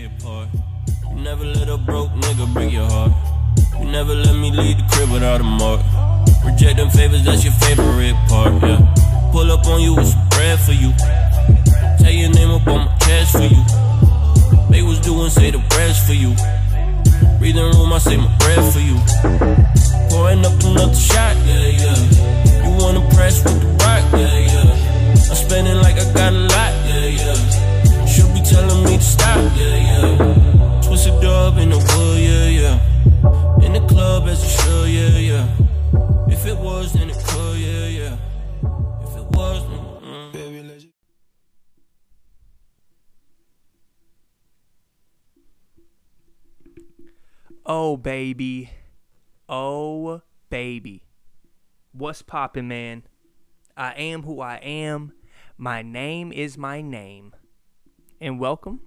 stay apart. You never let a broke nigga break your heart. You never let me leave the crib without a mark. Reject them favors, that's your favorite part, yeah. Pull up on you with some bread for you. Tell your name up on my chest for you. They was doing, say the rest for you. Breathing room, I say my breath for you. Pouring up another shot, yeah, yeah. You wanna press with the rock, yeah, yeah. I'm spending like I got a lot, yeah, yeah. Should be telling me to stop, yeah, yeah. Twist a dub in the wood, yeah, yeah. In the club as it should, yeah, yeah. If it was, then it could, yeah, yeah. If it was, then oh, baby. Oh, baby. What's poppin', man? I am who I am. My name is my name. And welcome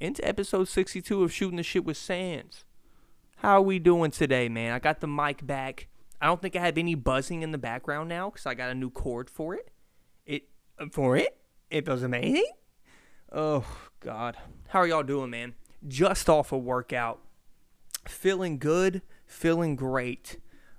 into episode 62 of Shooting the Shit with Sands. How are we doing today, man? I got the mic back. I don't think I have any buzzing in the background now because I got a new cord for it. It was amazing. Oh, God. How are y'all doing, man? Just off a workout, feeling good, feeling great.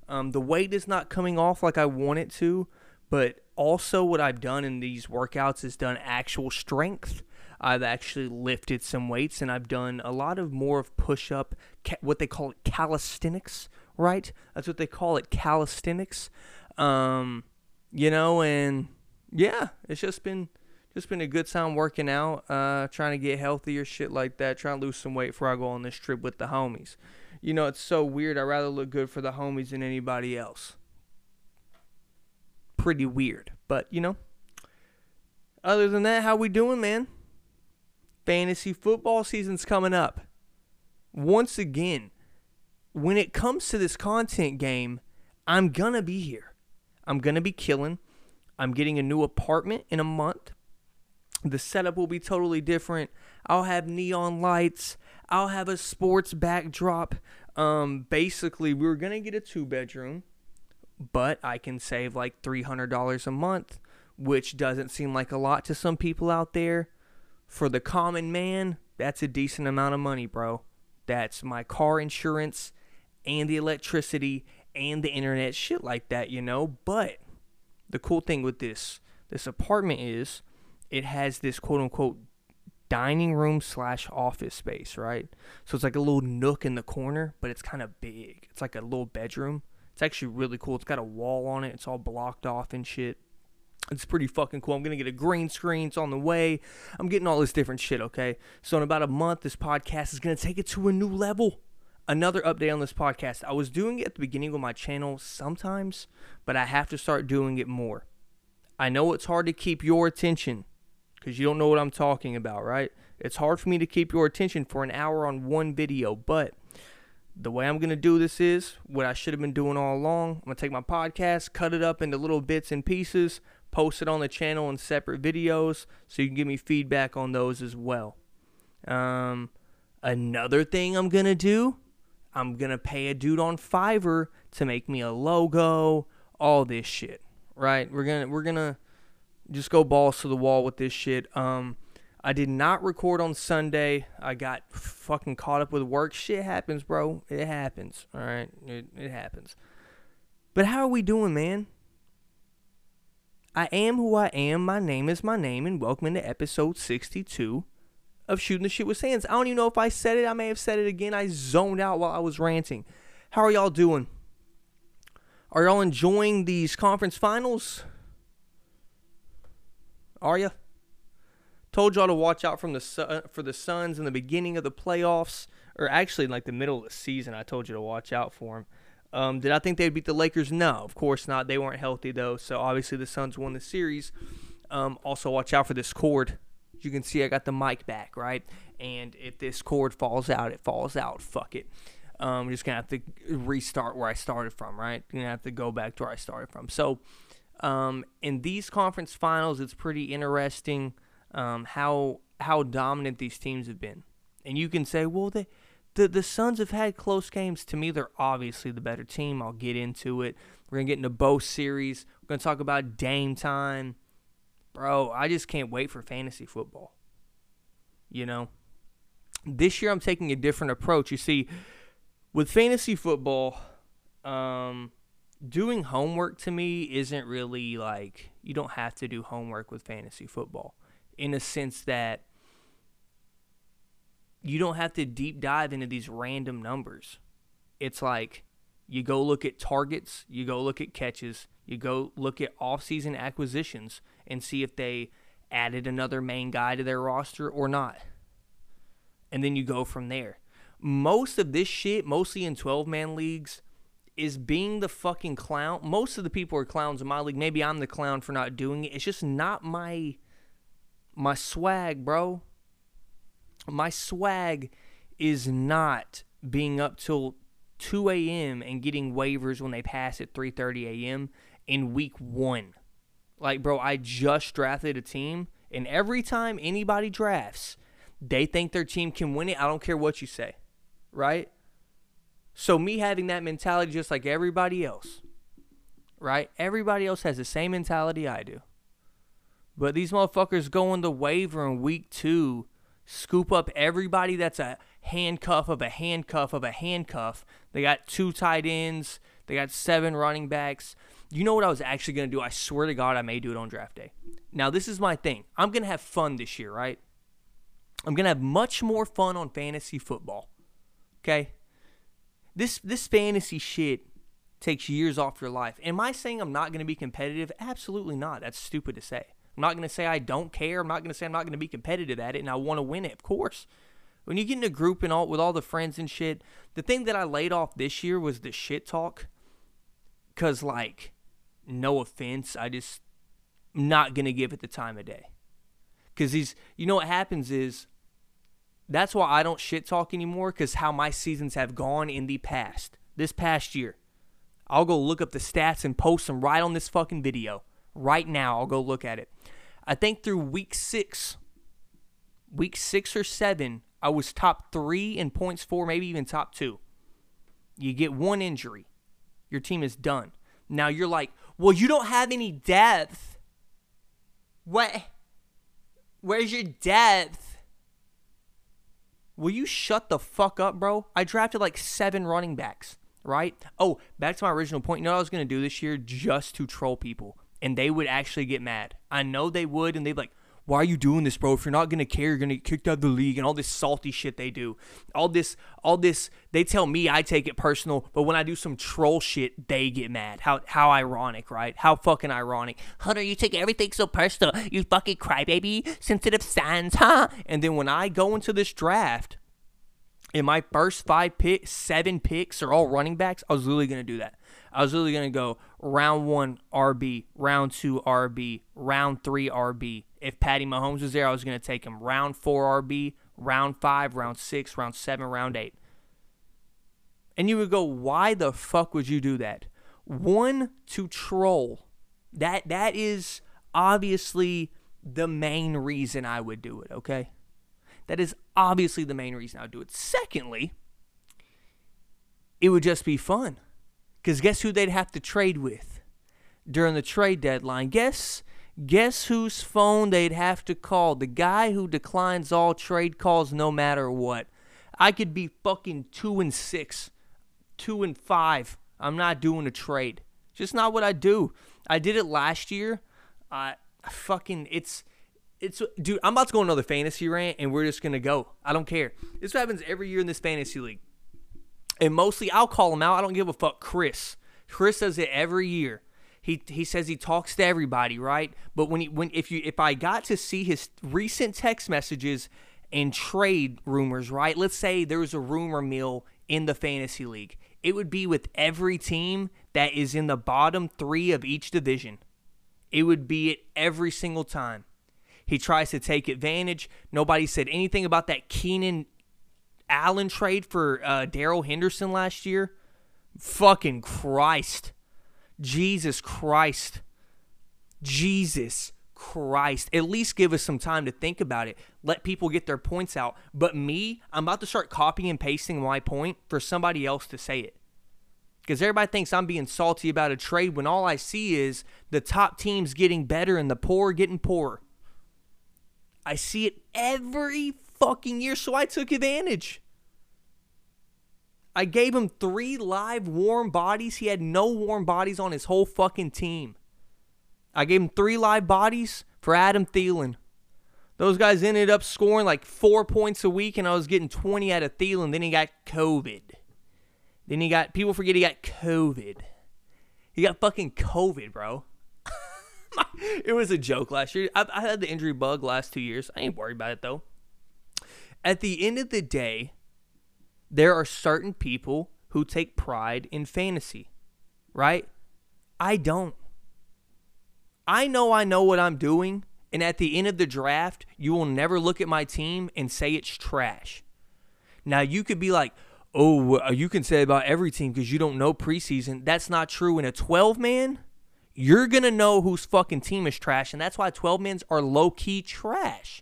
The weight is not coming off like I want it to, but also what I've done in these workouts is done actual strength. I've actually lifted some weights, and I've done a lot of more of push-up, what they call it, calisthenics, right? That's what they call it, calisthenics. You know, and yeah, it's just been a good time working out, trying to get healthier, shit like that, trying to lose some weight before I go on this trip with the homies. You know, it's so weird. I'd rather look good for the homies than anybody else. Pretty weird, but, you know. Other than that, how we doing, man? Fantasy football season's coming up. Once again, when it comes to this content game, I'm going to be here. I'm going to be killing. I'm getting a new apartment in a month. The setup will be totally different. I'll have neon lights. I'll have a sports backdrop. Basically, we were going to get a 2-bedroom, but I can save like $300 a month, which doesn't seem like a lot to some people out there. For the common man, that's a decent amount of money, bro. That's my car insurance and the electricity and the internet, shit like that, you know. But the cool thing with this apartment is, it has this quote-unquote dining room / office space, right? So it's like a little nook in the corner, but it's kind of big. It's like a little bedroom. It's actually really cool. It's got a wall on it. It's all blocked off and shit. It's pretty fucking cool. I'm going to get a green screen. It's on the way. I'm getting all this different shit, okay? So in about a month, this podcast is going to take it to a new level. Another update on this podcast. I was doing it at the beginning of my channel sometimes, but I have to start doing it more. I know it's hard to keep your attention, because you don't know what I'm talking about, right? It's hard for me to keep your attention for an hour on one video, but the way I'm going to do this is what I should have been doing all along. I'm going to take my podcast, cut it up into little bits and pieces, post it on the channel in separate videos, so you can give me feedback on those as well. Another thing I'm going to do, I'm going to pay a dude on Fiverr to make me a logo, all this shit, right? We're going to just go balls to the wall with this shit. I did not record on Sunday. I got fucking caught up with work. Shit happens, bro. It happens. All right? It happens. But how are we doing, man? I am who I am. My name is my name. And welcome into episode 62 of Shooting the Shit with Sands. I don't even know if I said it. I may have said it again. I zoned out while I was ranting. How are y'all doing? Are y'all enjoying these conference finals? Are you? Told y'all to watch out for the Suns in the beginning of the playoffs, or actually like the middle of the season. I told you to watch out for them. Did I think they'd beat the Lakers? No, of course not. They weren't healthy though, so obviously the Suns won the series. Also, watch out for this cord. As you can see, I got the mic back, right? And if this cord falls out, it falls out. Fuck it. I'm just gonna have to restart where I started from, right? Gonna have to go back to where I started from. So. In these conference finals, it's pretty interesting how dominant these teams have been. And you can say, well, the Suns have had close games. To me, they're obviously the better team. I'll get into it. We're going to get into both series. We're going to talk about Dame time. Bro, I just can't wait for fantasy football. You know, This year I'm taking a different approach. You see, with fantasy football, doing homework to me isn't really like, you don't have to do homework with fantasy football, in a sense that you don't have to deep dive into these random numbers. It's like you go look at targets, you go look at catches, you go look at off-season acquisitions and see if they added another main guy to their roster or not. And then you go from there. Most of this shit, mostly in 12-man leagues, is being the fucking clown. Most of the people are clowns in my league. Maybe I'm the clown for not doing it. It's just not my swag, bro. My swag is not being up till 2 a.m. and getting waivers when they pass at 3:30 a.m. in week one. Like, bro, I just drafted a team, and every time anybody drafts, they think their team can win it. I don't care what you say, right? So me having that mentality just like everybody else, right? Everybody else has the same mentality I do. But these motherfuckers go on the waiver in week two, scoop up everybody that's a handcuff of a handcuff of a handcuff. They got 2 tight ends. They got 7 running backs. You know what I was actually going to do? I swear to God, I may do it on draft day. Now, this is my thing. I'm going to have fun this year, right? I'm going to have much more fun on fantasy football, okay? This fantasy shit takes years off your life. Am I saying I'm not going to be competitive? Absolutely not. That's stupid to say. I'm not going to say I don't care. I'm not going to say I'm not going to be competitive at it and I want to win it, of course. When you get in a group and all with all the friends and shit, the thing that I laid off this year was the shit talk. Because, like, no offense, I just not going to give it the time of day. Because you know what happens is, that's why I don't shit talk anymore, because how my seasons have gone in the past. This past year, I'll go look up the stats and post them right on this fucking video. Right now, I'll go look at it. I think through week 6 or 7, I was top 3 in points for, maybe even top 2. You get one injury, your team is done. Now you're like, well, you don't have any depth. What? Where's your depth? Will you shut the fuck up, bro? I drafted like 7 running backs, right? Oh, back to my original point. You know what I was going to do this year? Just to troll people. And they would actually get mad. I know they would. And they'd be like, why are you doing this, bro? If you're not going to care, you're going to get kicked out of the league. And all this salty shit they do. All this. They tell me I take it personal. But when I do some troll shit, they get mad. How ironic, right? How fucking ironic. Hunter, you take everything so personal. You fucking crybaby. Sensitive signs, huh? And then when I go into this draft, in my first 7 picks are all running backs, I was literally going to do that. I was literally going to go round 1 RB, round 2 RB, round 3 RB. If Patty Mahomes was there, I was going to take him round 4 RB, round 5, round 6, round 7, round 8. And you would go, why the fuck would you do that? One, to troll. That is obviously the main reason I would do it, okay? That is obviously the main reason I would do it. Secondly, it would just be fun. Because guess who they'd have to trade with during the trade deadline? Guess whose phone they'd have to call? The guy who declines all trade calls no matter what. I could be fucking 2-6, 2-5. I'm not doing a trade. Just not what I do. I did it last year. Dude, I'm about to go on another fantasy rant, and we're just going to go. I don't care. This happens every year in this fantasy league. And mostly, I'll call him out. I don't give a fuck. Chris does it every year. He says he talks to everybody, right? But if I got to see his recent text messages and trade rumors, right? Let's say there was a rumor mill in the fantasy league. It would be with every team that is in the bottom 3 of each division. It would be it every single time. He tries to take advantage. Nobody said anything about that Keenan Allen trade for Daryl Henderson last year. Fucking Christ. Jesus Christ. Jesus Christ. At least give us some time to think about it. Let people get their points out. But me, I'm about to start copying and pasting my point for somebody else to say it. Because everybody thinks I'm being salty about a trade when all I see is the top teams getting better and the poor getting poorer. I see it every fucking year, so I took advantage. I gave him 3 live warm bodies. He had no warm bodies on his whole fucking team. I gave him 3 live bodies for Adam Thielen. Those guys ended up scoring like 4 points a week, and I was getting 20 out of Thielen. Then he got COVID. People forget he got COVID. He got fucking COVID, bro. It was a joke last year. I had the injury bug last 2 years. I ain't worried about it, though. At the end of the day, there are certain people who take pride in fantasy, right? I don't. I know what I'm doing, and at the end of the draft, you will never look at my team and say it's trash. Now, you could be like, oh, you can say about every team because you don't know preseason. That's not true. In a 12-man, you're going to know whose fucking team is trash, and that's why 12-mans are low-key trash.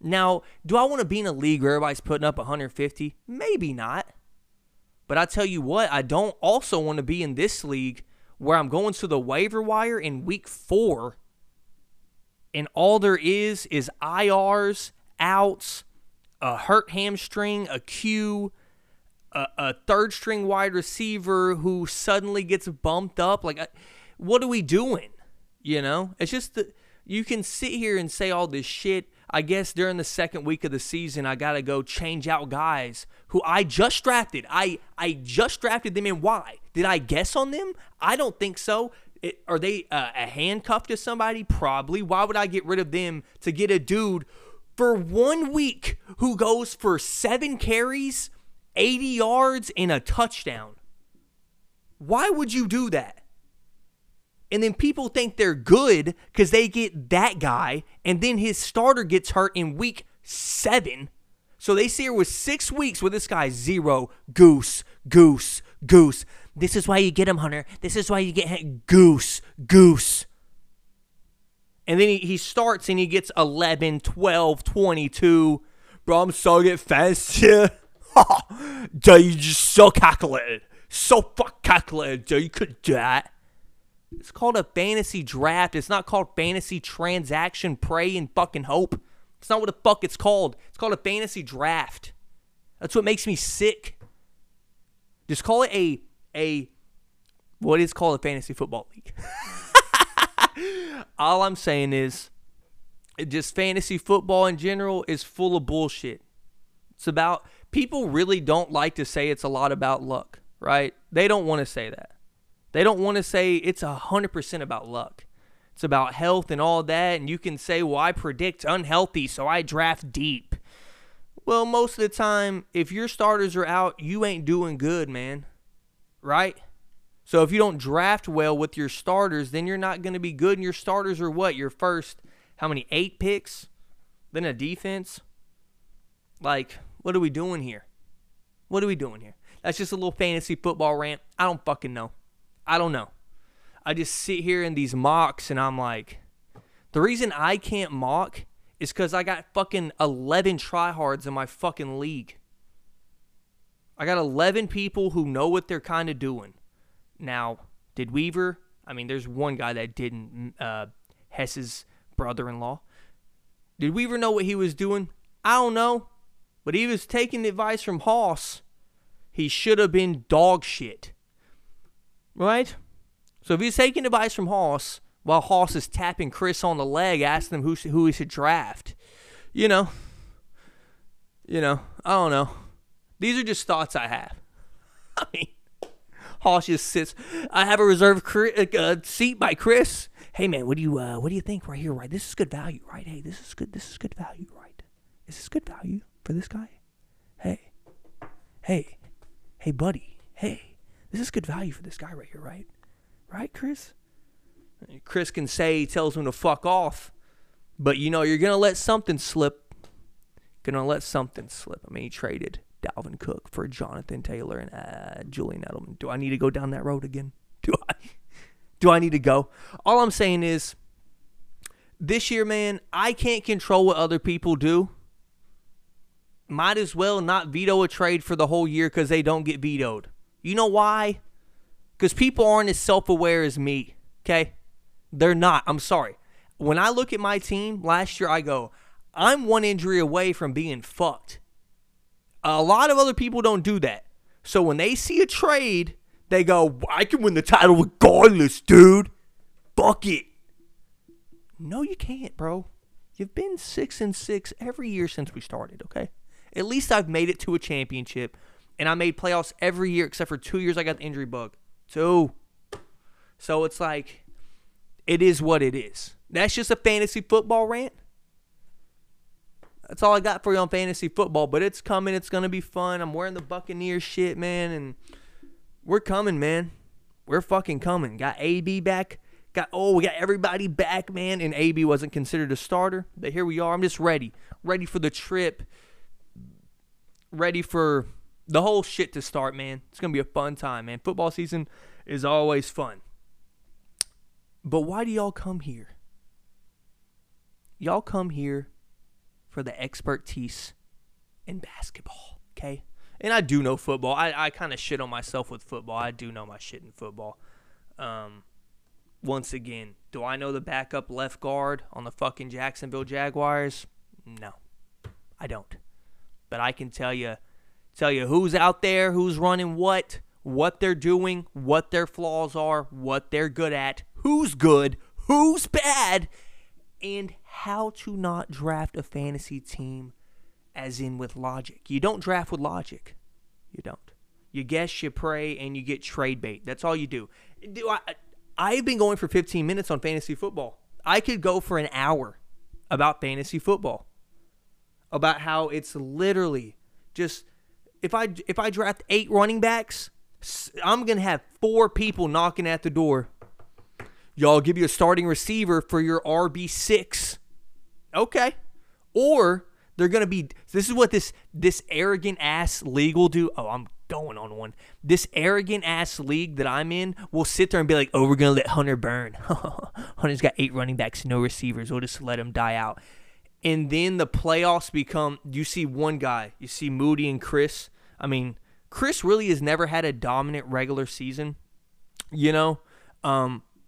Now, do I want to be in a league where everybody's putting up 150? Maybe not. But I tell you what, I don't also want to be in this league where I'm going to the waiver wire in week 4, and all there is IRs, outs, a hurt hamstring, a Q, a third-string wide receiver who suddenly gets bumped up. Like, what are we doing? You know? It's just that you can sit here and say all this shit. I guess during the second week of the season, I got to go change out guys who I just drafted. I just drafted them, and why? Did I guess on them? I don't think so. Are they a handcuff to somebody? Probably. Why would I get rid of them to get a dude for 1 week who goes for 7 carries, 80 yards, and a touchdown? Why would you do that? And then people think they're good because they get that guy, and then his starter gets hurt in week 7. So they see her with 6 weeks with this guy, zero, goose, goose, goose. This is why you get him, Hunter. This is why you get him, goose, goose. And then he starts and he gets 11, 12, 22. Bro, I'm so get fast here. Dude, you just so calculated. So fuck calculated, dude. You could do that. It's called a fantasy draft. It's not called fantasy transaction, pray, and fucking hope. It's not what the fuck it's called. It's called a fantasy draft. That's what makes me sick. Just call it what is called a fantasy football league. All I'm saying is just fantasy football in general is full of bullshit. It's about, people really don't like to say it's a lot about luck, right? They don't want to say that. They don't want to say it's 100% about luck. It's about health and all that. And you can say, well, I predict unhealthy, so I draft deep. Well, most of the time, if your starters are out, you ain't doing good, man. Right? So if you don't draft well with your starters, then you're not going to be good. And your starters are what? Your first, how many, 8 picks? Then a defense? Like, what are we doing here? What are we doing here? That's just a little fantasy football rant. I don't fucking know. I don't know. I just sit here in these mocks and I'm like, the reason I can't mock is because I got fucking 11 tryhards in my fucking league. I got 11 people who know what they're kind of doing. Now, did Weaver? I mean, there's one guy that didn't, Hess's brother-in-law. Did Weaver know what he was doing? I don't know. But he was taking advice from Hoss. He should have been dog shit. Right? So if he's taking advice from Hoss, while Hoss is tapping Chris on the leg, asking him who he should draft, I don't know. These are just thoughts I have. I mean, Hoss just sits. I have a reserved seat by Chris. Hey man, what do you think right here? Right, this is good value, right? Hey, this is good. This is good value, right? Is this good value for this guy? Hey, buddy, hey. This is good value for this guy right here, right? Right, Chris? Chris can say he tells him to fuck off. But, you're going to let something slip. I mean, he traded Dalvin Cook for Jonathan Taylor and Julian Edelman. Do I need to go down that road again? Do I need to go? All I'm saying is, this year, man, I can't control what other people do. Might as well not veto a trade for the whole year because they don't get vetoed. You know why? Because people aren't as self-aware as me, okay? They're not. I'm sorry. When I look at my team last year, I go, I'm one injury away from being fucked. A lot of other people don't do that. So when they see a trade, they go, I can win the title regardless, dude. Fuck it. No, you can't, bro. You've been 6-6 every year since we started, okay? At least I've made it to a championship, and I made playoffs every year except for 2 years I got the injury bug. 2. So it's like, it is what it is. That's just a fantasy football rant. That's all I got for you on fantasy football, but it's coming. It's going to be fun. I'm wearing the Buccaneers shit, man, and we're coming, man. We're fucking coming. Got AB back. We got everybody back, man, and AB wasn't considered a starter, but here we are. I'm just ready. Ready for the trip. Ready for the whole shit to start, man. It's going to be a fun time, man. Football season is always fun. But why do y'all come here? Y'all come here for the expertise in basketball, okay? And I do know football. I kind of shit on myself with football. I do know my shit in football. Once again, do I know the backup left guard on the fucking Jacksonville Jaguars? No, I don't. But I can tell you who's out there, who's running what they're doing, what their flaws are, what they're good at, who's good, who's bad, and how to not draft a fantasy team as in with logic. You don't draft with logic. You don't. You guess, you pray, and you get trade bait. That's all you do. I've been going for 15 minutes on fantasy football. I could go for an hour about fantasy football. About how it's literally just, if I draft 8 running backs, I'm going to have 4 people knocking at the door. Y'all give you a starting receiver for your RB6. Okay. Or they're going to be, this is what this arrogant ass league will do. Oh, I'm going on one. This arrogant ass league that I'm in will sit there and be like, oh, we're going to let Hunter burn. Hunter's got 8 running backs, no receivers. We'll just let him die out. And then the playoffs become, you see one guy. You see Moody and Chris. I mean, Chris really has never had a dominant regular season, you know?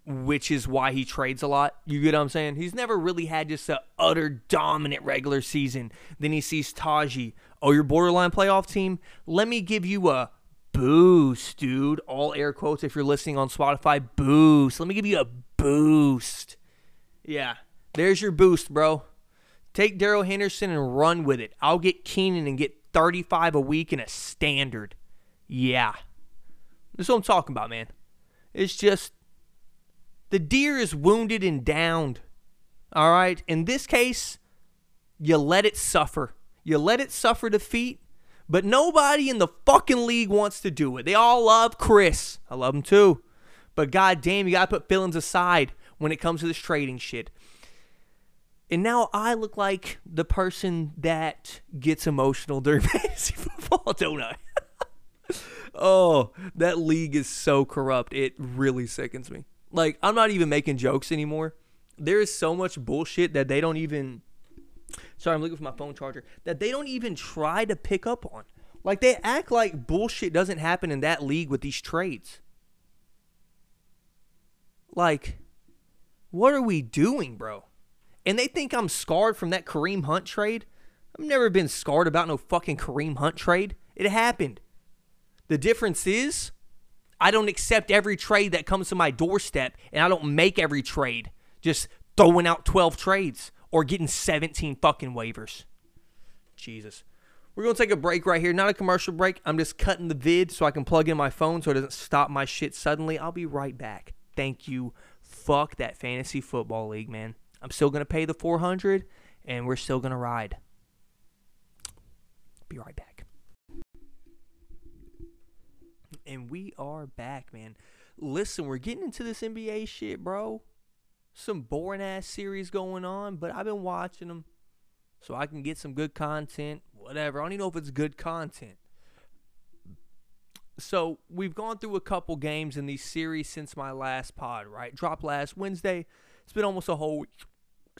Which is why he trades a lot. You get what I'm saying? He's never really had just an utter dominant regular season. Then he sees Taji. Oh, your borderline playoff team? Let me give you a boost, dude. All air quotes if you're listening on Spotify. Boost. Let me give you a boost. Yeah. There's your boost, bro. Take Daryl Henderson and run with it. I'll get Keenan and get 35 a week in a standard. Yeah. That's what I'm talking about, man. It's just, the deer is wounded and downed, all right? In this case, you let it suffer. You let it suffer defeat, but nobody in the fucking league wants to do it. They all love Chris. I love him too. But goddamn, you got to put feelings aside when it comes to this trading shit. And now I look like the person that gets emotional during fantasy football, don't I? Oh, that league is so corrupt. It really sickens me. Like, I'm not even making jokes anymore. There is so much bullshit that they don't even, sorry, I'm looking for my phone charger, that they don't even try to pick up on. Like, they act like bullshit doesn't happen in that league with these trades. Like, what are we doing, bro? And they think I'm scarred from that Kareem Hunt trade. I've never been scarred about no fucking Kareem Hunt trade. It happened. The difference is, I don't accept every trade that comes to my doorstep, and I don't make every trade just throwing out 12 trades or getting 17 fucking waivers. Jesus. We're going to take a break right here. Not a commercial break. I'm just cutting the vid so I can plug in my phone so it doesn't stop my shit suddenly. I'll be right back. Thank you. Fuck that fantasy football league, man. I'm still going to pay the $400, and we're still going to ride. Be right back. And we are back, man. Listen, we're getting into this NBA shit, bro. Some boring-ass series going on, but I've been watching them so I can get some good content, whatever. I don't even know if it's good content. So we've gone through a couple games in these series since my last pod, right? Dropped last Wednesday. It's been almost a whole week.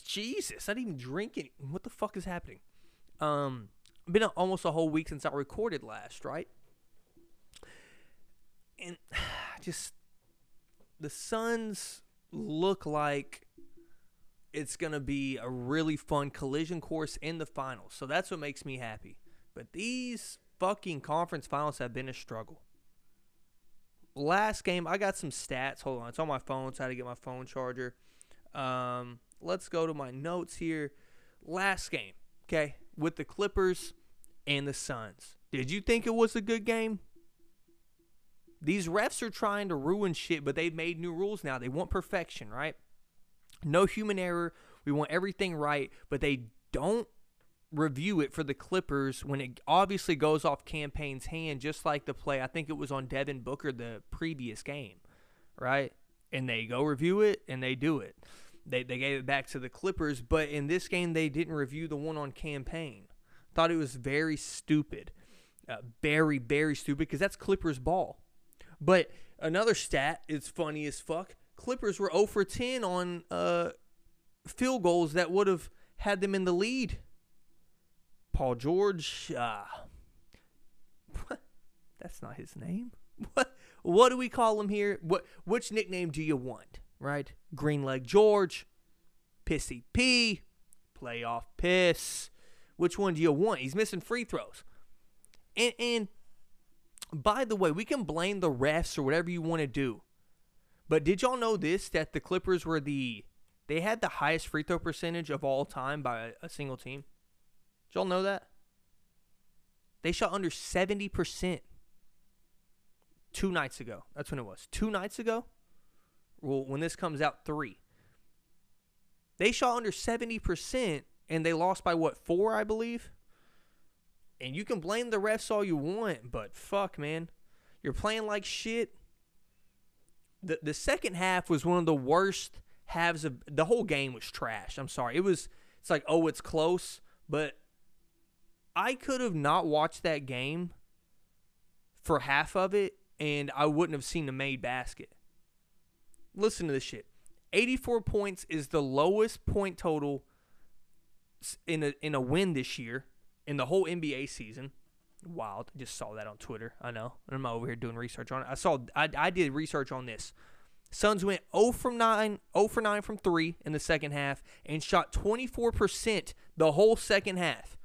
Jesus, I didn't even drink any. What the fuck is happening? Been almost a whole week since I recorded last, right? And just the Suns look like it's going to be a really fun collision course in the finals. So that's what makes me happy. But these fucking conference finals have been a struggle. Last game, I got some stats. Hold on. It's on my phone, so I had to get my phone charger. Let's go to my notes here. Last game, okay, with the Clippers and the Suns. Did you think it was a good game? These refs are trying to ruin shit, but they've made new rules now. They want perfection, right? No human error. We want everything right, but they don't review it for the Clippers when it obviously goes off Campaign's hand, just like the play. I think it was on Devin Booker the previous game, right? And they go review it, and they do it. They gave it back to the Clippers, but in this game, they didn't review the one on Campaign. Thought it was very stupid. Very, very stupid, because that's Clippers ball. But another stat is funny as fuck. Clippers were 0 for 10 on field goals that would have had them in the lead. Paul George, what? That's not his name. What do we call him here? Which nickname do you want, right? Greenleg George, Pissy P, Playoff Piss. Which one do you want? He's missing free throws. And by the way, we can blame the refs or whatever you want to do. But did y'all know this, that the Clippers were they had the highest free throw percentage of all time by a single team? Did y'all know that? They shot under 70% 2 nights ago. That's when it was. 2 nights ago? Well, when this comes out, 3. They shot under 70%, and they lost by, what, 4, I believe? And you can blame the refs all you want, but fuck, man. You're playing like shit. The second half was one of the worst halves of the whole game. Was trash. I'm sorry. It's like, oh, it's close, but I could have not watched that game for half of it, and I wouldn't have seen the made basket. Listen to this shit. 84 points is the lowest point total in a win this year in the whole NBA season. Wild. I just saw that on Twitter. I know. I'm over here doing research on it. I did research on this. Suns went 0 for 9 from 3 in the second half and shot 24% the whole second half.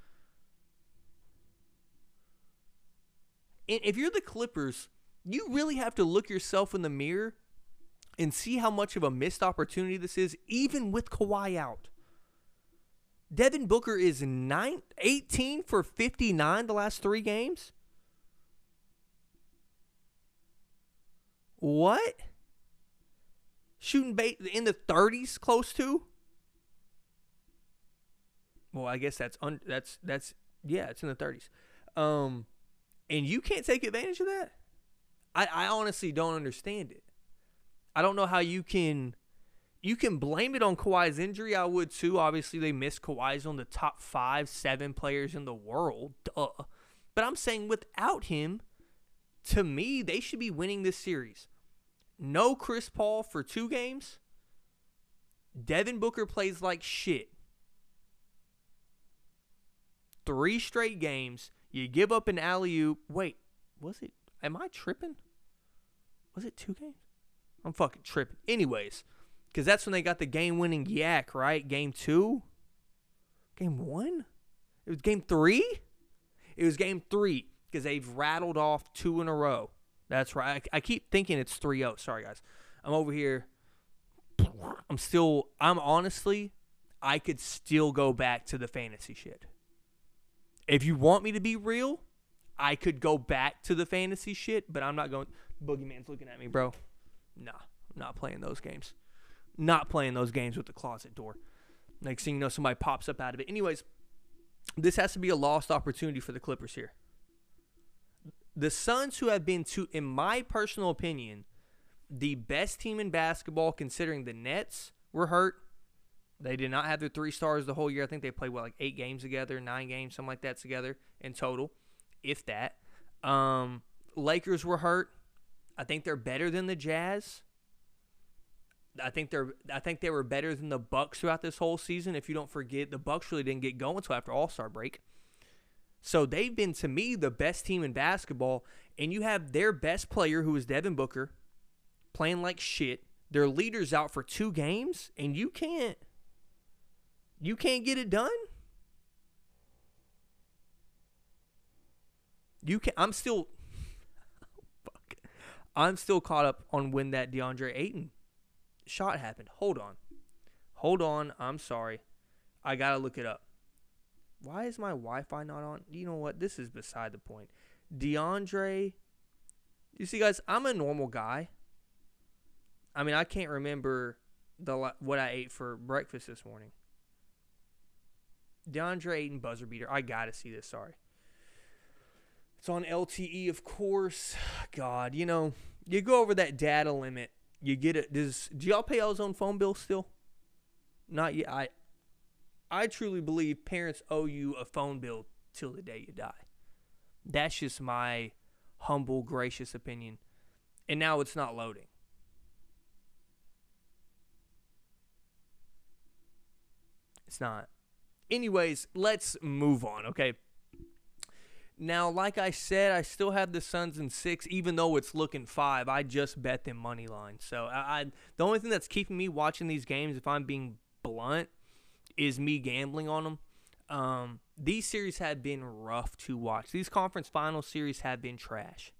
And if you're the Clippers, you really have to look yourself in the mirror and see how much of a missed opportunity this is, even with Kawhi out. Devin Booker is 18 for 59 the last 3 games. What? Shooting bait in the 30s, close to? Well, I guess that's it's in the 30s. And you can't take advantage of that? I honestly don't understand it. I don't know how you can blame it on Kawhi's injury. I would too. Obviously, they missed Kawhi's on the top 5-7 players in the world. Duh. But I'm saying without him, to me, they should be winning this series. No Chris Paul for 2 games. Devin Booker plays like shit. 3 straight games. You give up an alley-oop. Wait, am I tripping? Was it 2 games? I'm fucking tripping. Anyways. Because that's when they got the game-winning yak, right? Game 2? Game 1? It was game 3? It was game 3 because they've rattled off 2 in a row. That's right. I keep thinking it's 3-0. Sorry, guys. I'm over here. I could still go back to the fantasy shit. If you want me to be real, I could go back to the fantasy shit, but I'm not going. Boogeyman's looking at me, bro. Nah, I'm not playing those games. Not playing those games with the closet door. Next thing you know, somebody pops up out of it. Anyways, this has to be a lost opportunity for the Clippers here. The Suns, who have been, in my personal opinion, the best team in basketball, considering the Nets were hurt. They did not have their 3 stars the whole year. I think they played, 8 games together, 9 games, something like that together in total, if that. Lakers were hurt. I think they're better than the Jazz. I think they were better than the Bucks throughout this whole season. If you don't forget, the Bucks really didn't get going until after All-Star break. So they've been, to me, the best team in basketball. And you have their best player, who is Devin Booker, playing like shit. Their leader's out for 2 games, and you can't You can't get it done? You can. I'm still caught up on when that DeAndre Ayton shot happened. Hold on. I'm sorry. I gotta look it up. Why is my Wi-Fi not on? You know what? This is beside the point. DeAndre. You see, guys, I'm a normal guy. I mean, I can't remember what I ate for breakfast this morning. DeAndre Ayton buzzer beater. I gotta see this. Sorry. It's on LTE, of course. God, you know, you go over that data limit, you get it. Do y'all pay y'all's own phone bill still? Not yet. I truly believe parents owe you a phone bill till the day you die. That's just my humble, gracious opinion. And now it's not loading. It's not. Anyways, let's move on, okay? Now, like I said, I still have the Suns in 6, even though it's looking 5. I just bet them money line. So, the only thing that's keeping me watching these games, if I'm being blunt, is me gambling on them. These series have been rough to watch. These conference final series have been trash.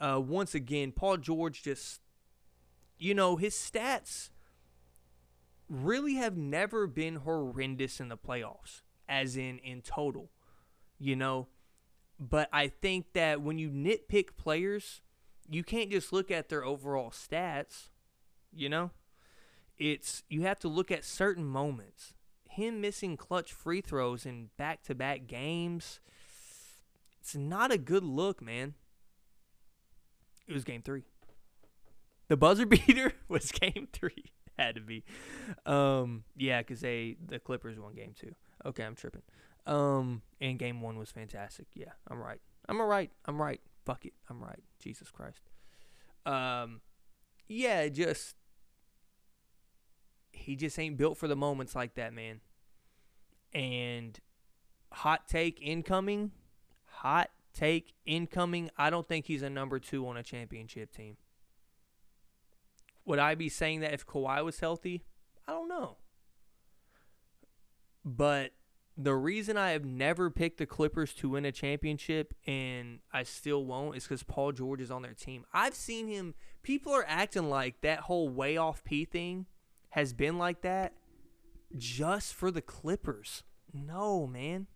Once again, Paul George just, you know, his stats really have never been horrendous in the playoffs, as in total, you know. But I think that when you nitpick players, you can't just look at their overall stats, you know. You have to look at certain moments. Him missing clutch free throws in back-to-back games, it's not a good look, man. It was game 3. The buzzer beater was game 3. Had to be. Yeah, because the Clippers won game 2. Okay, I'm tripping. And game 1 was fantastic. Yeah, I'm right. Fuck it, I'm right. Jesus Christ. Yeah, just... He just ain't built for the moments like that, man. And hot take incoming. I don't think he's a number 2 on a championship team. Would I be saying that if Kawhi was healthy? I don't know. But the reason I have never picked the Clippers to win a championship, and I still won't, is because Paul George is on their team. I've seen him. People are acting like that whole way off P thing has been like that just for the Clippers. No, man.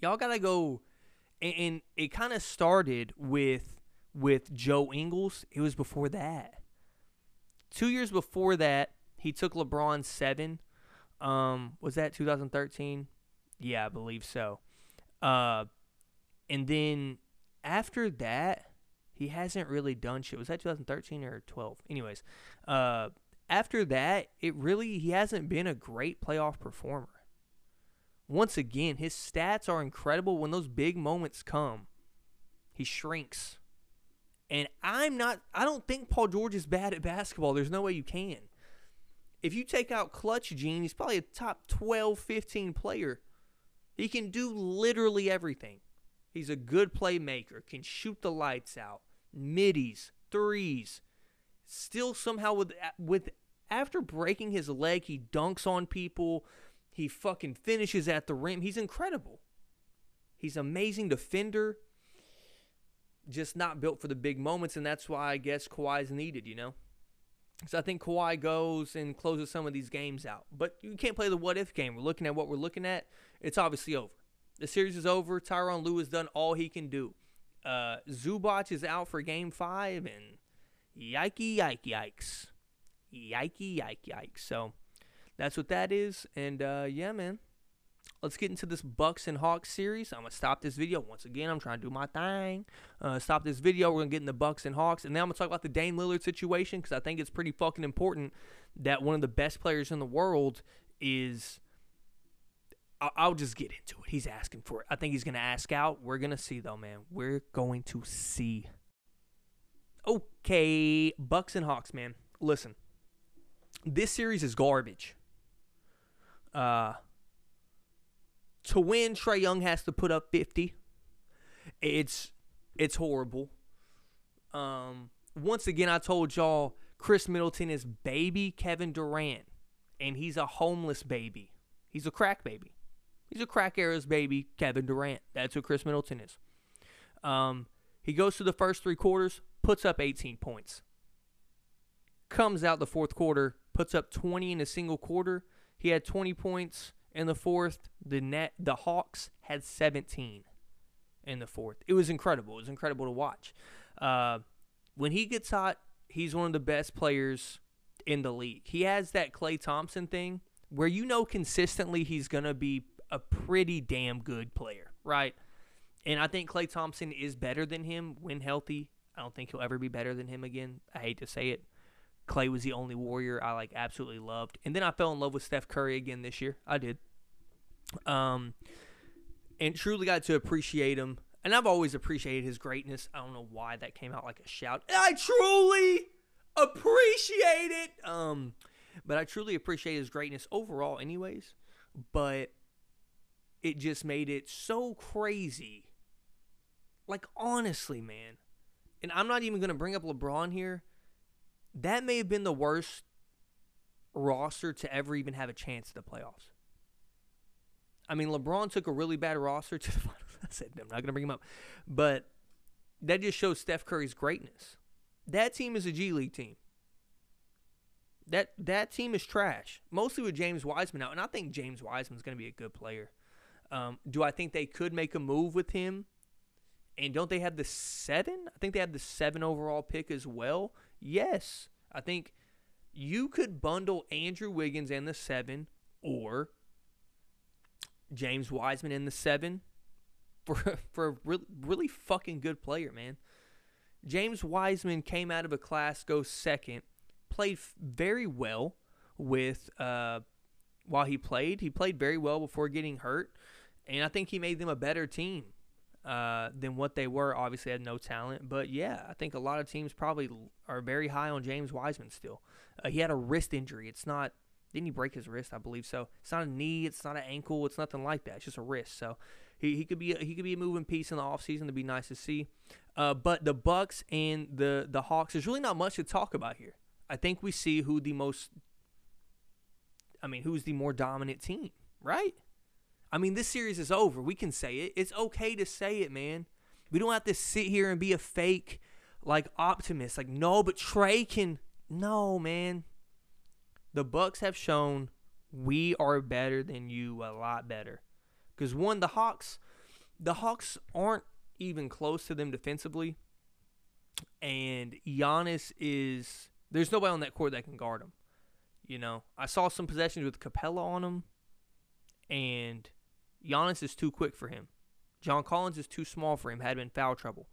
Y'all got to go. And it kind of started with Joe Ingles. It was before that. 2 years before that, he took LeBron 7. Was that 2013? Yeah, I believe so. And then after that, he hasn't really done shit. Was that 2013 or 12? Anyways, after that, he hasn't been a great playoff performer. Once again, his stats are incredible. When those big moments come, he shrinks. And I don't think Paul George is bad at basketball. There's no way you can. If you take out Clutch Gene, he's probably a top 12, 15 player. He can do literally everything. He's a good playmaker, can shoot the lights out, middies, threes. Still somehow with after breaking his leg, he dunks on people. He fucking finishes at the rim. He's incredible. He's an amazing defender. Just not built for the big moments, and that's why I guess Kawhi's needed, you know? So I think Kawhi goes and closes some of these games out. But you can't play the what-if game. We're looking at what we're looking at. It's obviously over. The series is over. Tyronn Lue has done all he can do. Zubac is out for game 5, and... Yikes. So that's what that is. And yeah, man, let's get into this Bucks and Hawks series. I'm going to stop this video. Once again, I'm trying to do my thing. Stop this video. We're going to get in the Bucks and Hawks. And then I'm going to talk about the Dame Lillard situation, because I think it's pretty fucking important that one of the best players in the world is... I'll just get into it. He's asking for it. I think he's going to ask out. We're going to see, though, man. We're going to see. Okay, Bucks and Hawks, man. Listen, this series is garbage. To win, Trae Young has to put up 50. It's horrible. Once again, I told y'all, Khris Middleton is baby Kevin Durant. and he's a homeless baby. He's a crack baby. He's a crack era's baby, Kevin Durant. That's who Khris Middleton is. He goes through the first three quarters, puts up 18 points. Comes out the fourth quarter, puts up 20 in a single quarter. He had 20 points in the fourth. The Hawks had 17 in the fourth. It was incredible. It was incredible to watch. When he gets hot, he's one of the best players in the league. He has that Klay Thompson thing where you know consistently he's going to be a pretty damn good player, right? And I think Klay Thompson is better than him when healthy. I don't think he'll ever be better than him again. I hate to say it. Klay was the only warrior I absolutely loved. And then I fell in love with Steph Curry again this year. I did. And truly got to appreciate him. And I've always appreciated his greatness. I don't know why that came out like a shout. I truly appreciate it. But I truly appreciate his greatness overall anyways. But it just made it so crazy. Like, honestly, man. And I'm not even going to bring up LeBron here. That may have been the worst roster to ever even have a chance at the playoffs. I mean, LeBron took a really bad roster to the finals. I said, I'm not going to bring him up. But that just shows Steph Curry's greatness. That team is a G League team. That team is trash. Mostly with James Wiseman out. And I think James Wiseman's going to be a good player. Do I think they could make a move with him? And don't they have the 7? I think they have the 7 overall pick as well. Yes. I think you could bundle Andrew Wiggins and the 7 or James Wiseman in the 7 for a really fucking good player, man. James Wiseman came out of a class, goes second, played very well with while he played. He played very well before getting hurt, and I think he made them a better team than what they were. Obviously had no talent, but yeah, I think a lot of teams probably are very high on James Wiseman still. He had a wrist injury. Didn't he break his wrist? I believe so. It's not a knee. It's not an ankle. It's nothing like that. It's just a wrist. So he could be a moving piece in the offseason. It'd be nice to see. But the Bucks and the Hawks, there's really not much to talk about here. I think we see who's the more dominant team, right? I mean, this series is over. We can say it. It's okay to say it, man. We don't have to sit here and be a fake, optimist. No, but Trae can. No, man. The Bucks have shown we are better than you, a lot better. Because, one, the Hawks aren't even close to them defensively. And Giannis is – there's nobody on that court that can guard him. You know, I saw some possessions with Capella on him, and Giannis is too quick for him. John Collins is too small for him, had been foul trouble.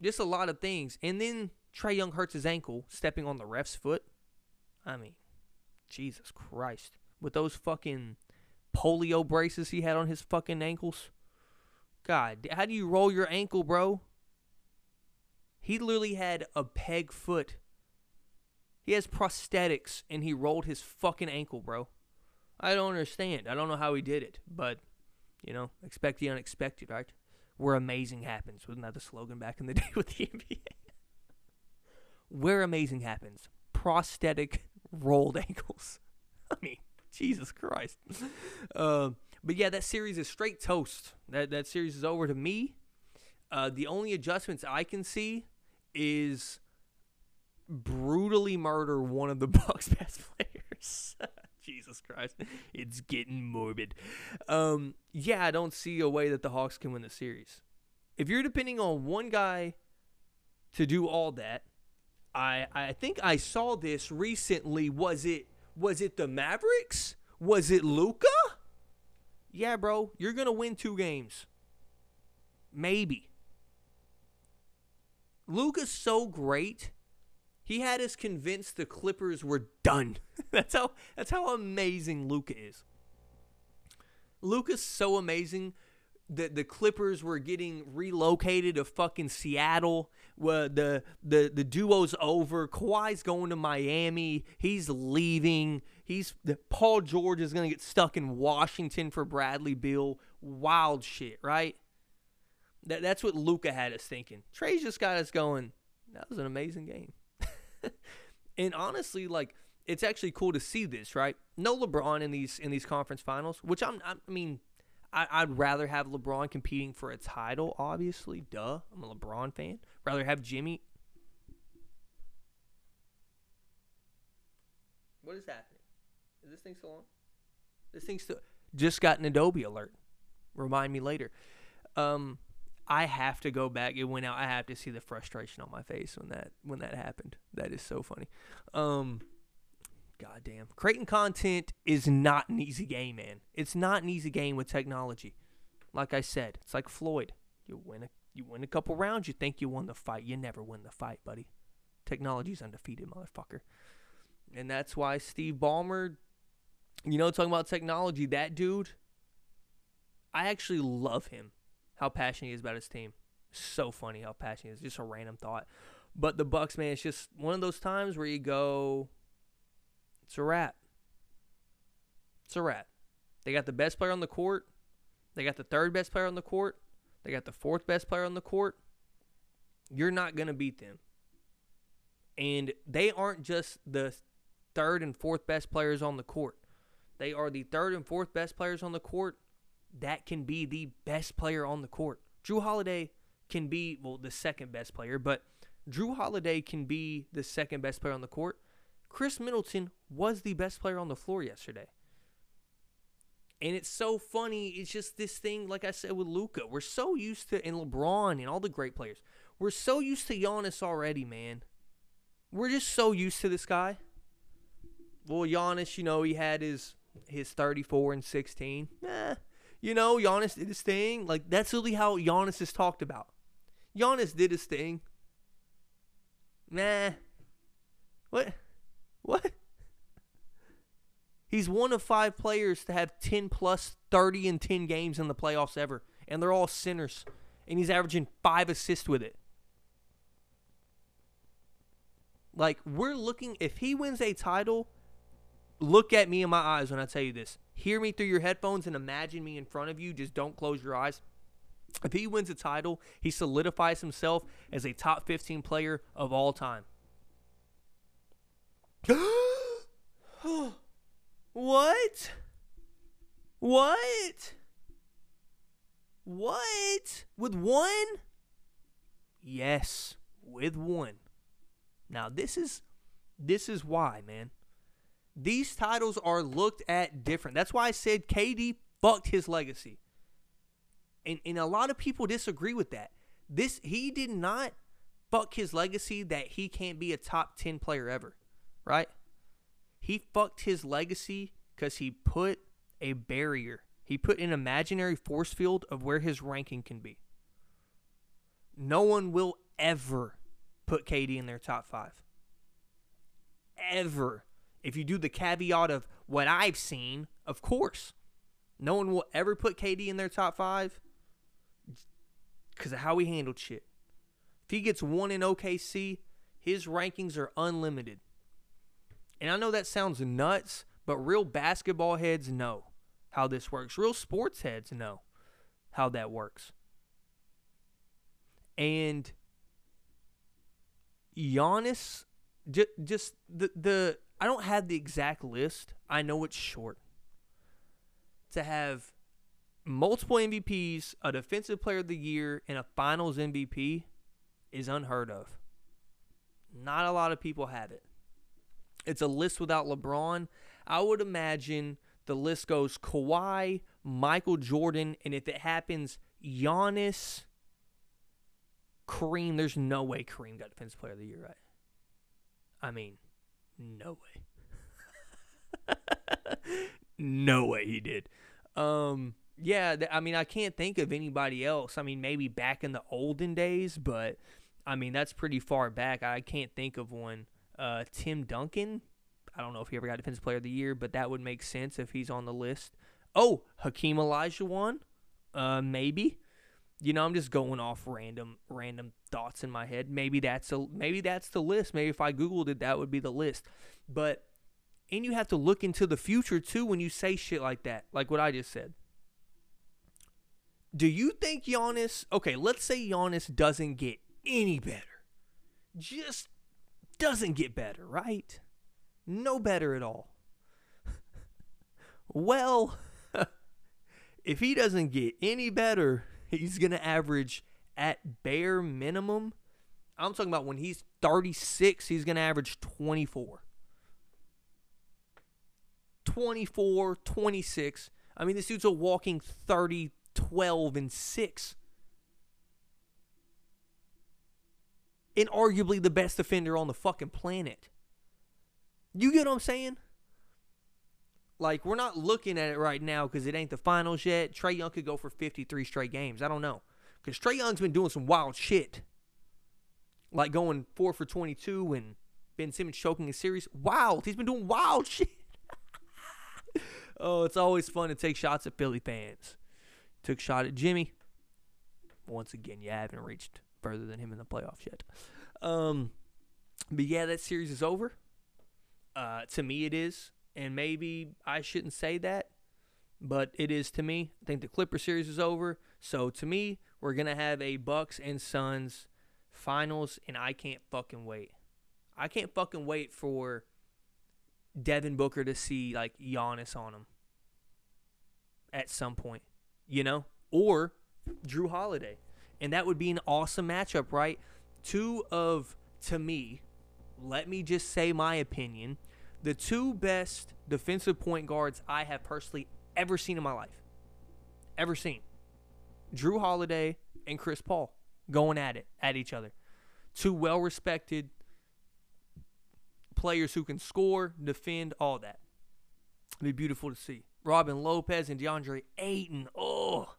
Just a lot of things. And then Trae Young hurts his ankle, stepping on the ref's foot. I mean – Jesus Christ. With those fucking polio braces he had on his fucking ankles. God, how do you roll your ankle, bro? He literally had a peg foot. He has prosthetics, and he rolled his fucking ankle, bro. I don't understand. I don't know how he did it, but, expect the unexpected, right? Where amazing happens. Wasn't that the slogan back in the day with the NBA? Where amazing happens. Prosthetic rolled ankles. I mean, Jesus Christ. But yeah, that series is straight toast. That series is over to me. The only adjustments I can see is brutally murder one of the Bucks' best players. Jesus Christ. It's getting morbid. Yeah, I don't see a way that the Hawks can win the series. If you're depending on one guy to do all that, I think I saw this recently. Was it the Mavericks? Was it Luka? Yeah, bro, you're gonna win 2 games. Maybe. Luka's so great, he had us convinced the Clippers were done. That's how amazing Luka is. Luka's so amazing. The Clippers were getting relocated to fucking Seattle. The duo's over. Kawhi's going to Miami. He's leaving. Paul George is going to get stuck in Washington for Bradley Beal. Wild shit, right? That's what Luka had us thinking. Trae's just got us going, that was an amazing game. And honestly, it's actually cool to see this, right? No LeBron in these conference finals, which I'd rather have LeBron competing for a title, obviously. Duh, I'm a LeBron fan. Rather have Jimmy. What is happening? Is this thing still on? This thing still... Just got an Adobe alert. Remind me later. I have to go back. It went out. I have to see the frustration on my face when that happened. That is so funny. Goddamn. Creating content is not an easy game, man. It's not an easy game with technology. Like I said, it's like Floyd. You win a couple rounds, you think you won the fight. You never win the fight, buddy. Technology's undefeated, motherfucker. And that's why Steve Ballmer, you know, talking about technology, that dude, I actually love him, how passionate he is about his team. So funny how passionate he is. Just a random thought. But the Bucks, man, it's just one of those times where you go, it's a wrap. It's a wrap. They got the best player on the court. They got the third best player on the court. They got the fourth best player on the court. You're not going to beat them. And they aren't just the third and fourth best players on the court. They are the third and fourth best players on the court. That can be the best player on the court. Jrue Holiday can be, well, the second best player, but Jrue Holiday can be the second best player on the court. Khris Middleton was the best player on the floor yesterday. And it's so funny. It's just this thing, like I said, with Luka. We're so used to, and LeBron and all the great players. We're so used to Giannis already, man. We're just so used to this guy. Well, Giannis, you know, he had his 34 and 16. You know, Giannis did his thing. Like, that's really how Giannis is talked about. Giannis did his thing. What? He's one of five players to have 10 plus 30 and 10 games in the playoffs ever. And they're all centers. And he's averaging 5 assists with it. Like, we're looking, if he wins a title, look at me in my eyes when I tell you this. Hear me through your headphones and imagine me in front of you. Just don't close your eyes. If he wins a title, he solidifies himself as a top 15 player of all time. What? With one? Yes, with one. Now, this is why, man. These titles are looked at different. That's why I said KD fucked his legacy. And a lot of people disagree with that. He did not fuck his legacy that he can't be a top 10 player ever, right? He fucked his legacy because he put a barrier. He put an imaginary force field of where his ranking can be. No one will ever put KD in their top 5. Ever. If you do the caveat of what I've seen, of course. No one will ever put KD in their top 5 because of how he handled shit. If he gets one in OKC, his rankings are unlimited. And I know that sounds nuts, but real basketball heads know how this works. Real sports heads know how that works. And Giannis, just the I don't have the exact list. I know it's short. To have multiple MVPs, a defensive player of the year, and a finals MVP is unheard of. Not a lot of people have it. It's a list without LeBron. I would imagine the list goes Kawhi, Michael Jordan, and if it happens, Giannis, Kareem. There's no way Kareem got defensive player of the year, right? I mean, no way. No way he did. I can't think of anybody else. I mean, maybe back in the olden days, but, I mean, that's pretty far back. I can't think of one. Tim Duncan, I don't know if he ever got Defensive Player of the Year, but that would make sense if he's on the list. Oh, Hakeem Olajuwon, maybe. You know, I'm just going off random thoughts in my head. Maybe that's the list. Maybe if I Googled it, that would be the list. But, and you have to look into the future, too, when you say shit like that. Like what I just said. Do you think Giannis, okay, let's say Giannis doesn't get any better. Just doesn't get better, right? No better at all. Well, if he doesn't get any better, he's going to average at bare minimum. I'm talking about when he's 36, he's going to average 24. 24, 26. I mean, this dude's a walking 30, 12, and 6. And arguably the best defender on the fucking planet. You get what I'm saying? Like, we're not looking at it right now because it ain't the finals yet. Trae Young could go for 53 straight games. I don't know. Because Trae Young's been doing some wild shit. Like going 4 for 22 and Ben Simmons choking a series. Wild. He's been doing wild shit. Oh, it's always fun to take shots at Philly fans. Took a shot at Jimmy. Once again, you haven't reached further than him in the playoffs yet. But yeah, that series is over. To me it is. And maybe I shouldn't say that, but it is to me. I think the Clipper series is over. So to me, we're going to have a Bucks and Suns finals, and I can't fucking wait. I can't fucking wait for Devin Booker to see, like, Giannis on him at some point, you know? Or Jrue Holiday. And that would be an awesome matchup, right? Two of, to me, let me just say my opinion, the two best defensive point guards I have personally ever seen in my life. Ever seen. Jrue Holiday and Chris Paul going at each other. Two well-respected players who can score, defend, all that. It'd be beautiful to see. Robin Lopez and DeAndre Ayton. Oh.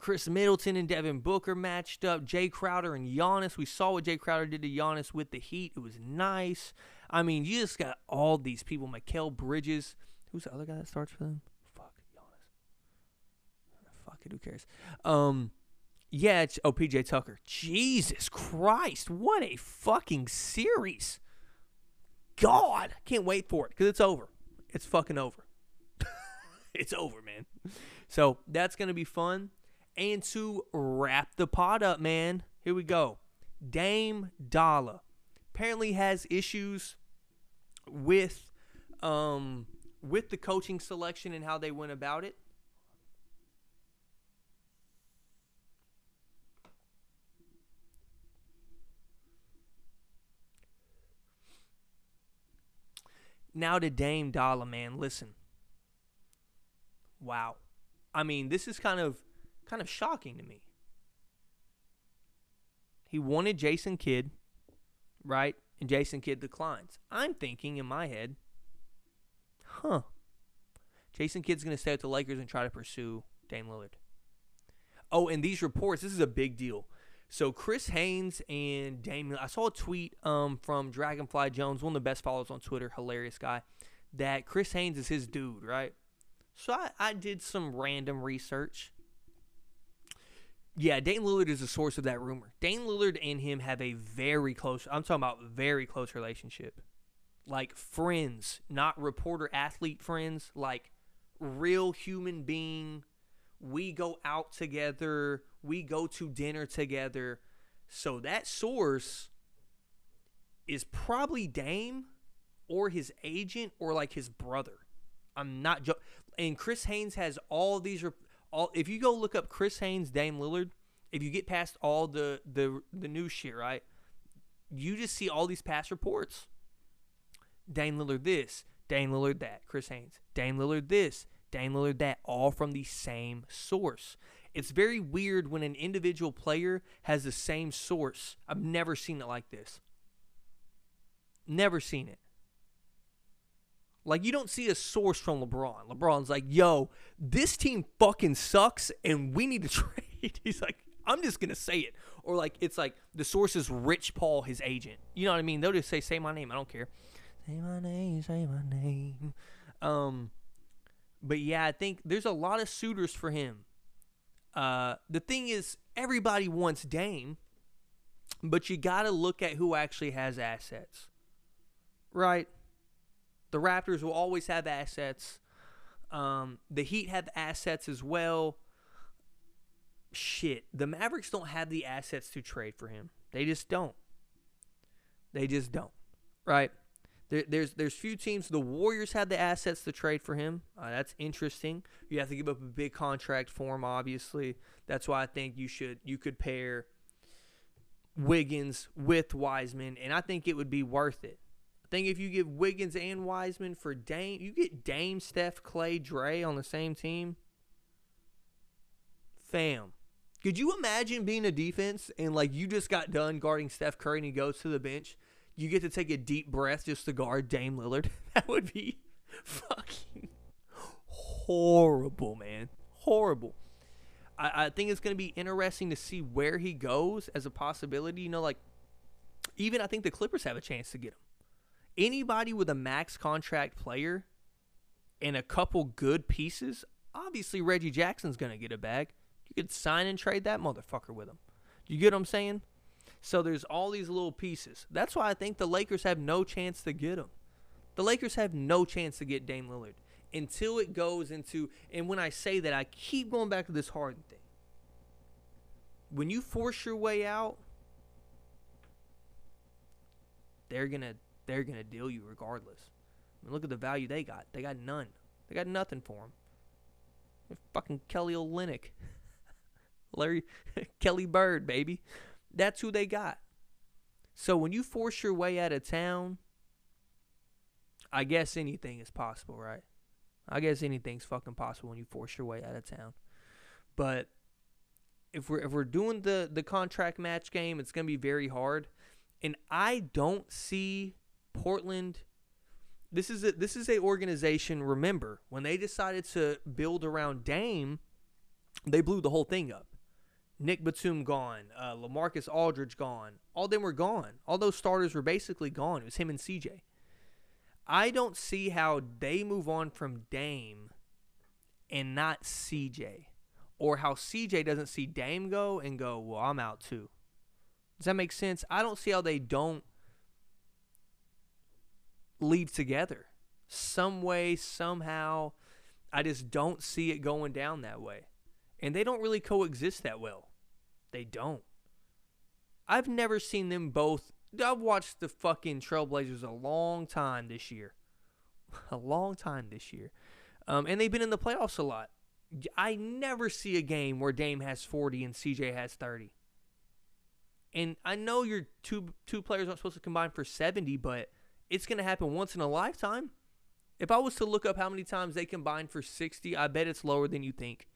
Khris Middleton and Devin Booker matched up. Jay Crowder and Giannis. We saw what Jay Crowder did to Giannis with the Heat. It was nice. I mean, you just got all these people. Mikal Bridges. Who's the other guy that starts for them? Fuck, Giannis. Fuck it, who cares? Yeah, it's PJ Tucker. Jesus Christ, what a fucking series. God, I can't wait for it because it's over. It's fucking over. It's over, man. So that's going to be fun. And to wrap the pod up, man, here we go. Dame Dollar apparently has issues with the coaching selection and how they went about it. Now to Dame Dollar, man, listen. Wow. I mean, this is kind of shocking to me. He wanted Jason Kidd, right? And Jason Kidd declines. I'm thinking in my head, huh, Jason Kidd's going to stay at the Lakers and try to pursue Dame Lillard. Oh, and these reports, this is a big deal. So Chris Haynes and Dame Lillard, I saw a tweet from Dragonfly Jones, one of the best followers on Twitter, hilarious guy, that Chris Haynes is his dude, right? So I did some random research. Yeah, Dame Lillard is the source of that rumor. Dame Lillard and him have a very close, I'm talking about very close relationship. Like friends, not reporter-athlete friends, like real human being. We go out together. We go to dinner together. So that source is probably Dame or his agent or like his brother. I'm not joking. And Chris Haynes has all these if you go look up Chris Haynes, Dame Lillard, if you get past all the news shit, right, you just see all these past reports. Dame Lillard this, Dame Lillard that, Chris Haynes. Dame Lillard this, Dame Lillard that, all from the same source. It's very weird when an individual player has the same source. I've never seen it like this. Never seen it. Like, you don't see a source from LeBron. LeBron's like, yo, this team fucking sucks, and we need to trade. He's like, I'm just going to say it. Or, like, it's like the source is Rich Paul, his agent. You know what I mean? They'll just say my name. I don't care. Say my name, say my name. But, yeah, I think there's a lot of suitors for him. The thing is, everybody wants Dame, but you got to look at who actually has assets. Right? The Raptors will always have assets. The Heat have assets as well. Shit. The Mavericks don't have the assets to trade for him. They just don't. Right? There's few teams. The Warriors had the assets to trade for him. That's interesting. You have to give up a big contract for him, obviously. That's why I think you could pair Wiggins with Wiseman, and I think it would be worth it. I think if you give Wiggins and Wiseman for Dame, you get Dame, Steph, Clay, Dre on the same team. Fam. Could you imagine being a defense and, like, you just got done guarding Steph Curry and he goes to the bench? You get to take a deep breath just to guard Dame Lillard. That would be fucking horrible, man. Horrible. I think it's going to be interesting to see where he goes as a possibility. You know, like, even I think the Clippers have a chance to get him. Anybody with a max contract player and a couple good pieces, obviously Reggie Jackson's going to get a bag. You could sign and trade that motherfucker with him. You get what I'm saying? So there's all these little pieces. That's why I think the Lakers have no chance to get him. The Lakers have no chance to get Dame Lillard until it goes into, and when I say that, I keep going back to this Harden thing. When you force your way out, they're gonna deal you regardless. I mean, look at the value they got. They got none. They got nothing for him. They're fucking Kelly Olynyk, Kelly Bird, baby. That's who they got. So when you force your way out of town, I guess anything is possible, right? I guess anything's fucking possible when you force your way out of town. But if we're doing the contract match game, it's gonna be very hard. And I don't see Portland. This is a organization, remember, when they decided to build around Dame, they blew the whole thing up. Nick Batum gone, LaMarcus Aldridge gone. All them were gone. All those starters were basically gone. It was him and CJ. I don't see how they move on from Dame and not CJ, or how CJ doesn't see Dame go and go, well, I'm out too. Does that make sense? I don't see how they don't leave together. Some way, somehow, I just don't see it going down that way. And they don't really coexist that well. They don't. I've never seen them both. I've watched the fucking Trailblazers a long time this year. A long time this year. And they've been in the playoffs a lot. I never see a game where Dame has 40 and CJ has 30. And I know your two players aren't supposed to combine for 70, but it's going to happen once in a lifetime. If I was to look up how many times they combined for 60, I bet it's lower than you think.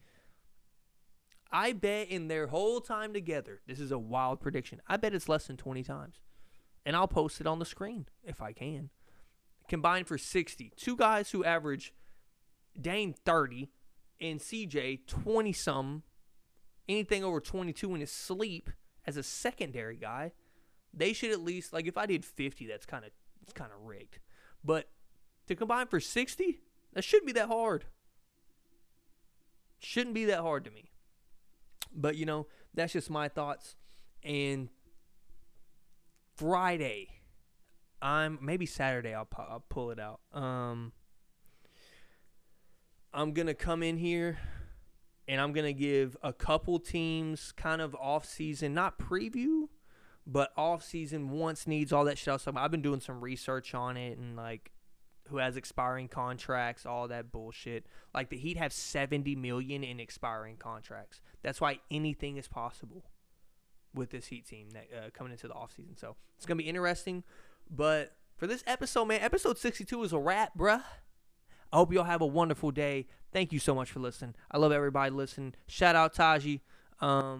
I bet in their whole time together, this is a wild prediction, I bet it's less than 20 times. And I'll post it on the screen if I can. Combined for 60. Two guys who average Dame 30 and CJ 20-some, anything over 22 in his sleep as a secondary guy. They should at least, like if I did 50, that's kind of rigged. But to combine for 60, that shouldn't be that hard. Shouldn't be that hard to me. But, you know, that's just my thoughts. And Friday, maybe Saturday I'll pull it out. I'm going to come in here and I'm going to give a couple teams kind of off-season, not preview, but off-season wants, needs, all that shit. So I've been doing some research on it and, like, who has expiring contracts, all that bullshit. Like, the Heat have $70 million in expiring contracts. That's why anything is possible with this Heat team coming into the offseason. So, it's going to be interesting. But for this episode, man, episode 62 is a wrap, bruh. I hope y'all have a wonderful day. Thank you so much for listening. I love everybody listening. Shout out Taji. Some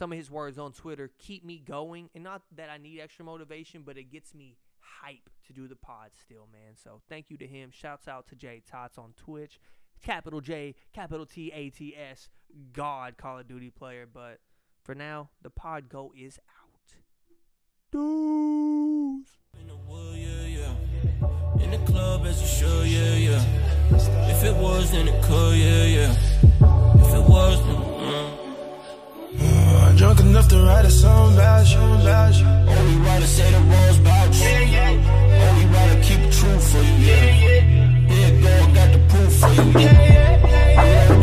of his words on Twitter keep me going. And not that I need extra motivation, but it gets me hype to do the pod still, man. So thank you to him. Shouts out to Jay Tots on Twitch. Capital J, capital T-A-T-S. God, Call of Duty player. But for now, the pod go is out. Deuce. In the wood, yeah, yeah. In the club, as you should, yeah, yeah. If it was, then it could, yeah, yeah. If it was, then drunk enough to write a song about you, Only writer say the words about you. Yeah, yeah. Only writer keep it true for you. Yeah, yeah. Big dog got the proof for you. Yeah, yeah, yeah. I don't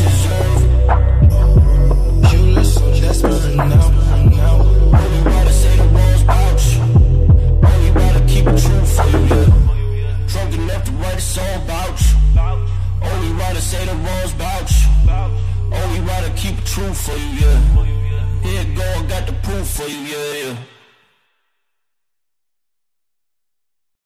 deserve it. You look so desperate now. Only writer say the words about you. Only writer keep it true for you. for you, yeah. Here, go, I got the proof for you, yeah, yeah.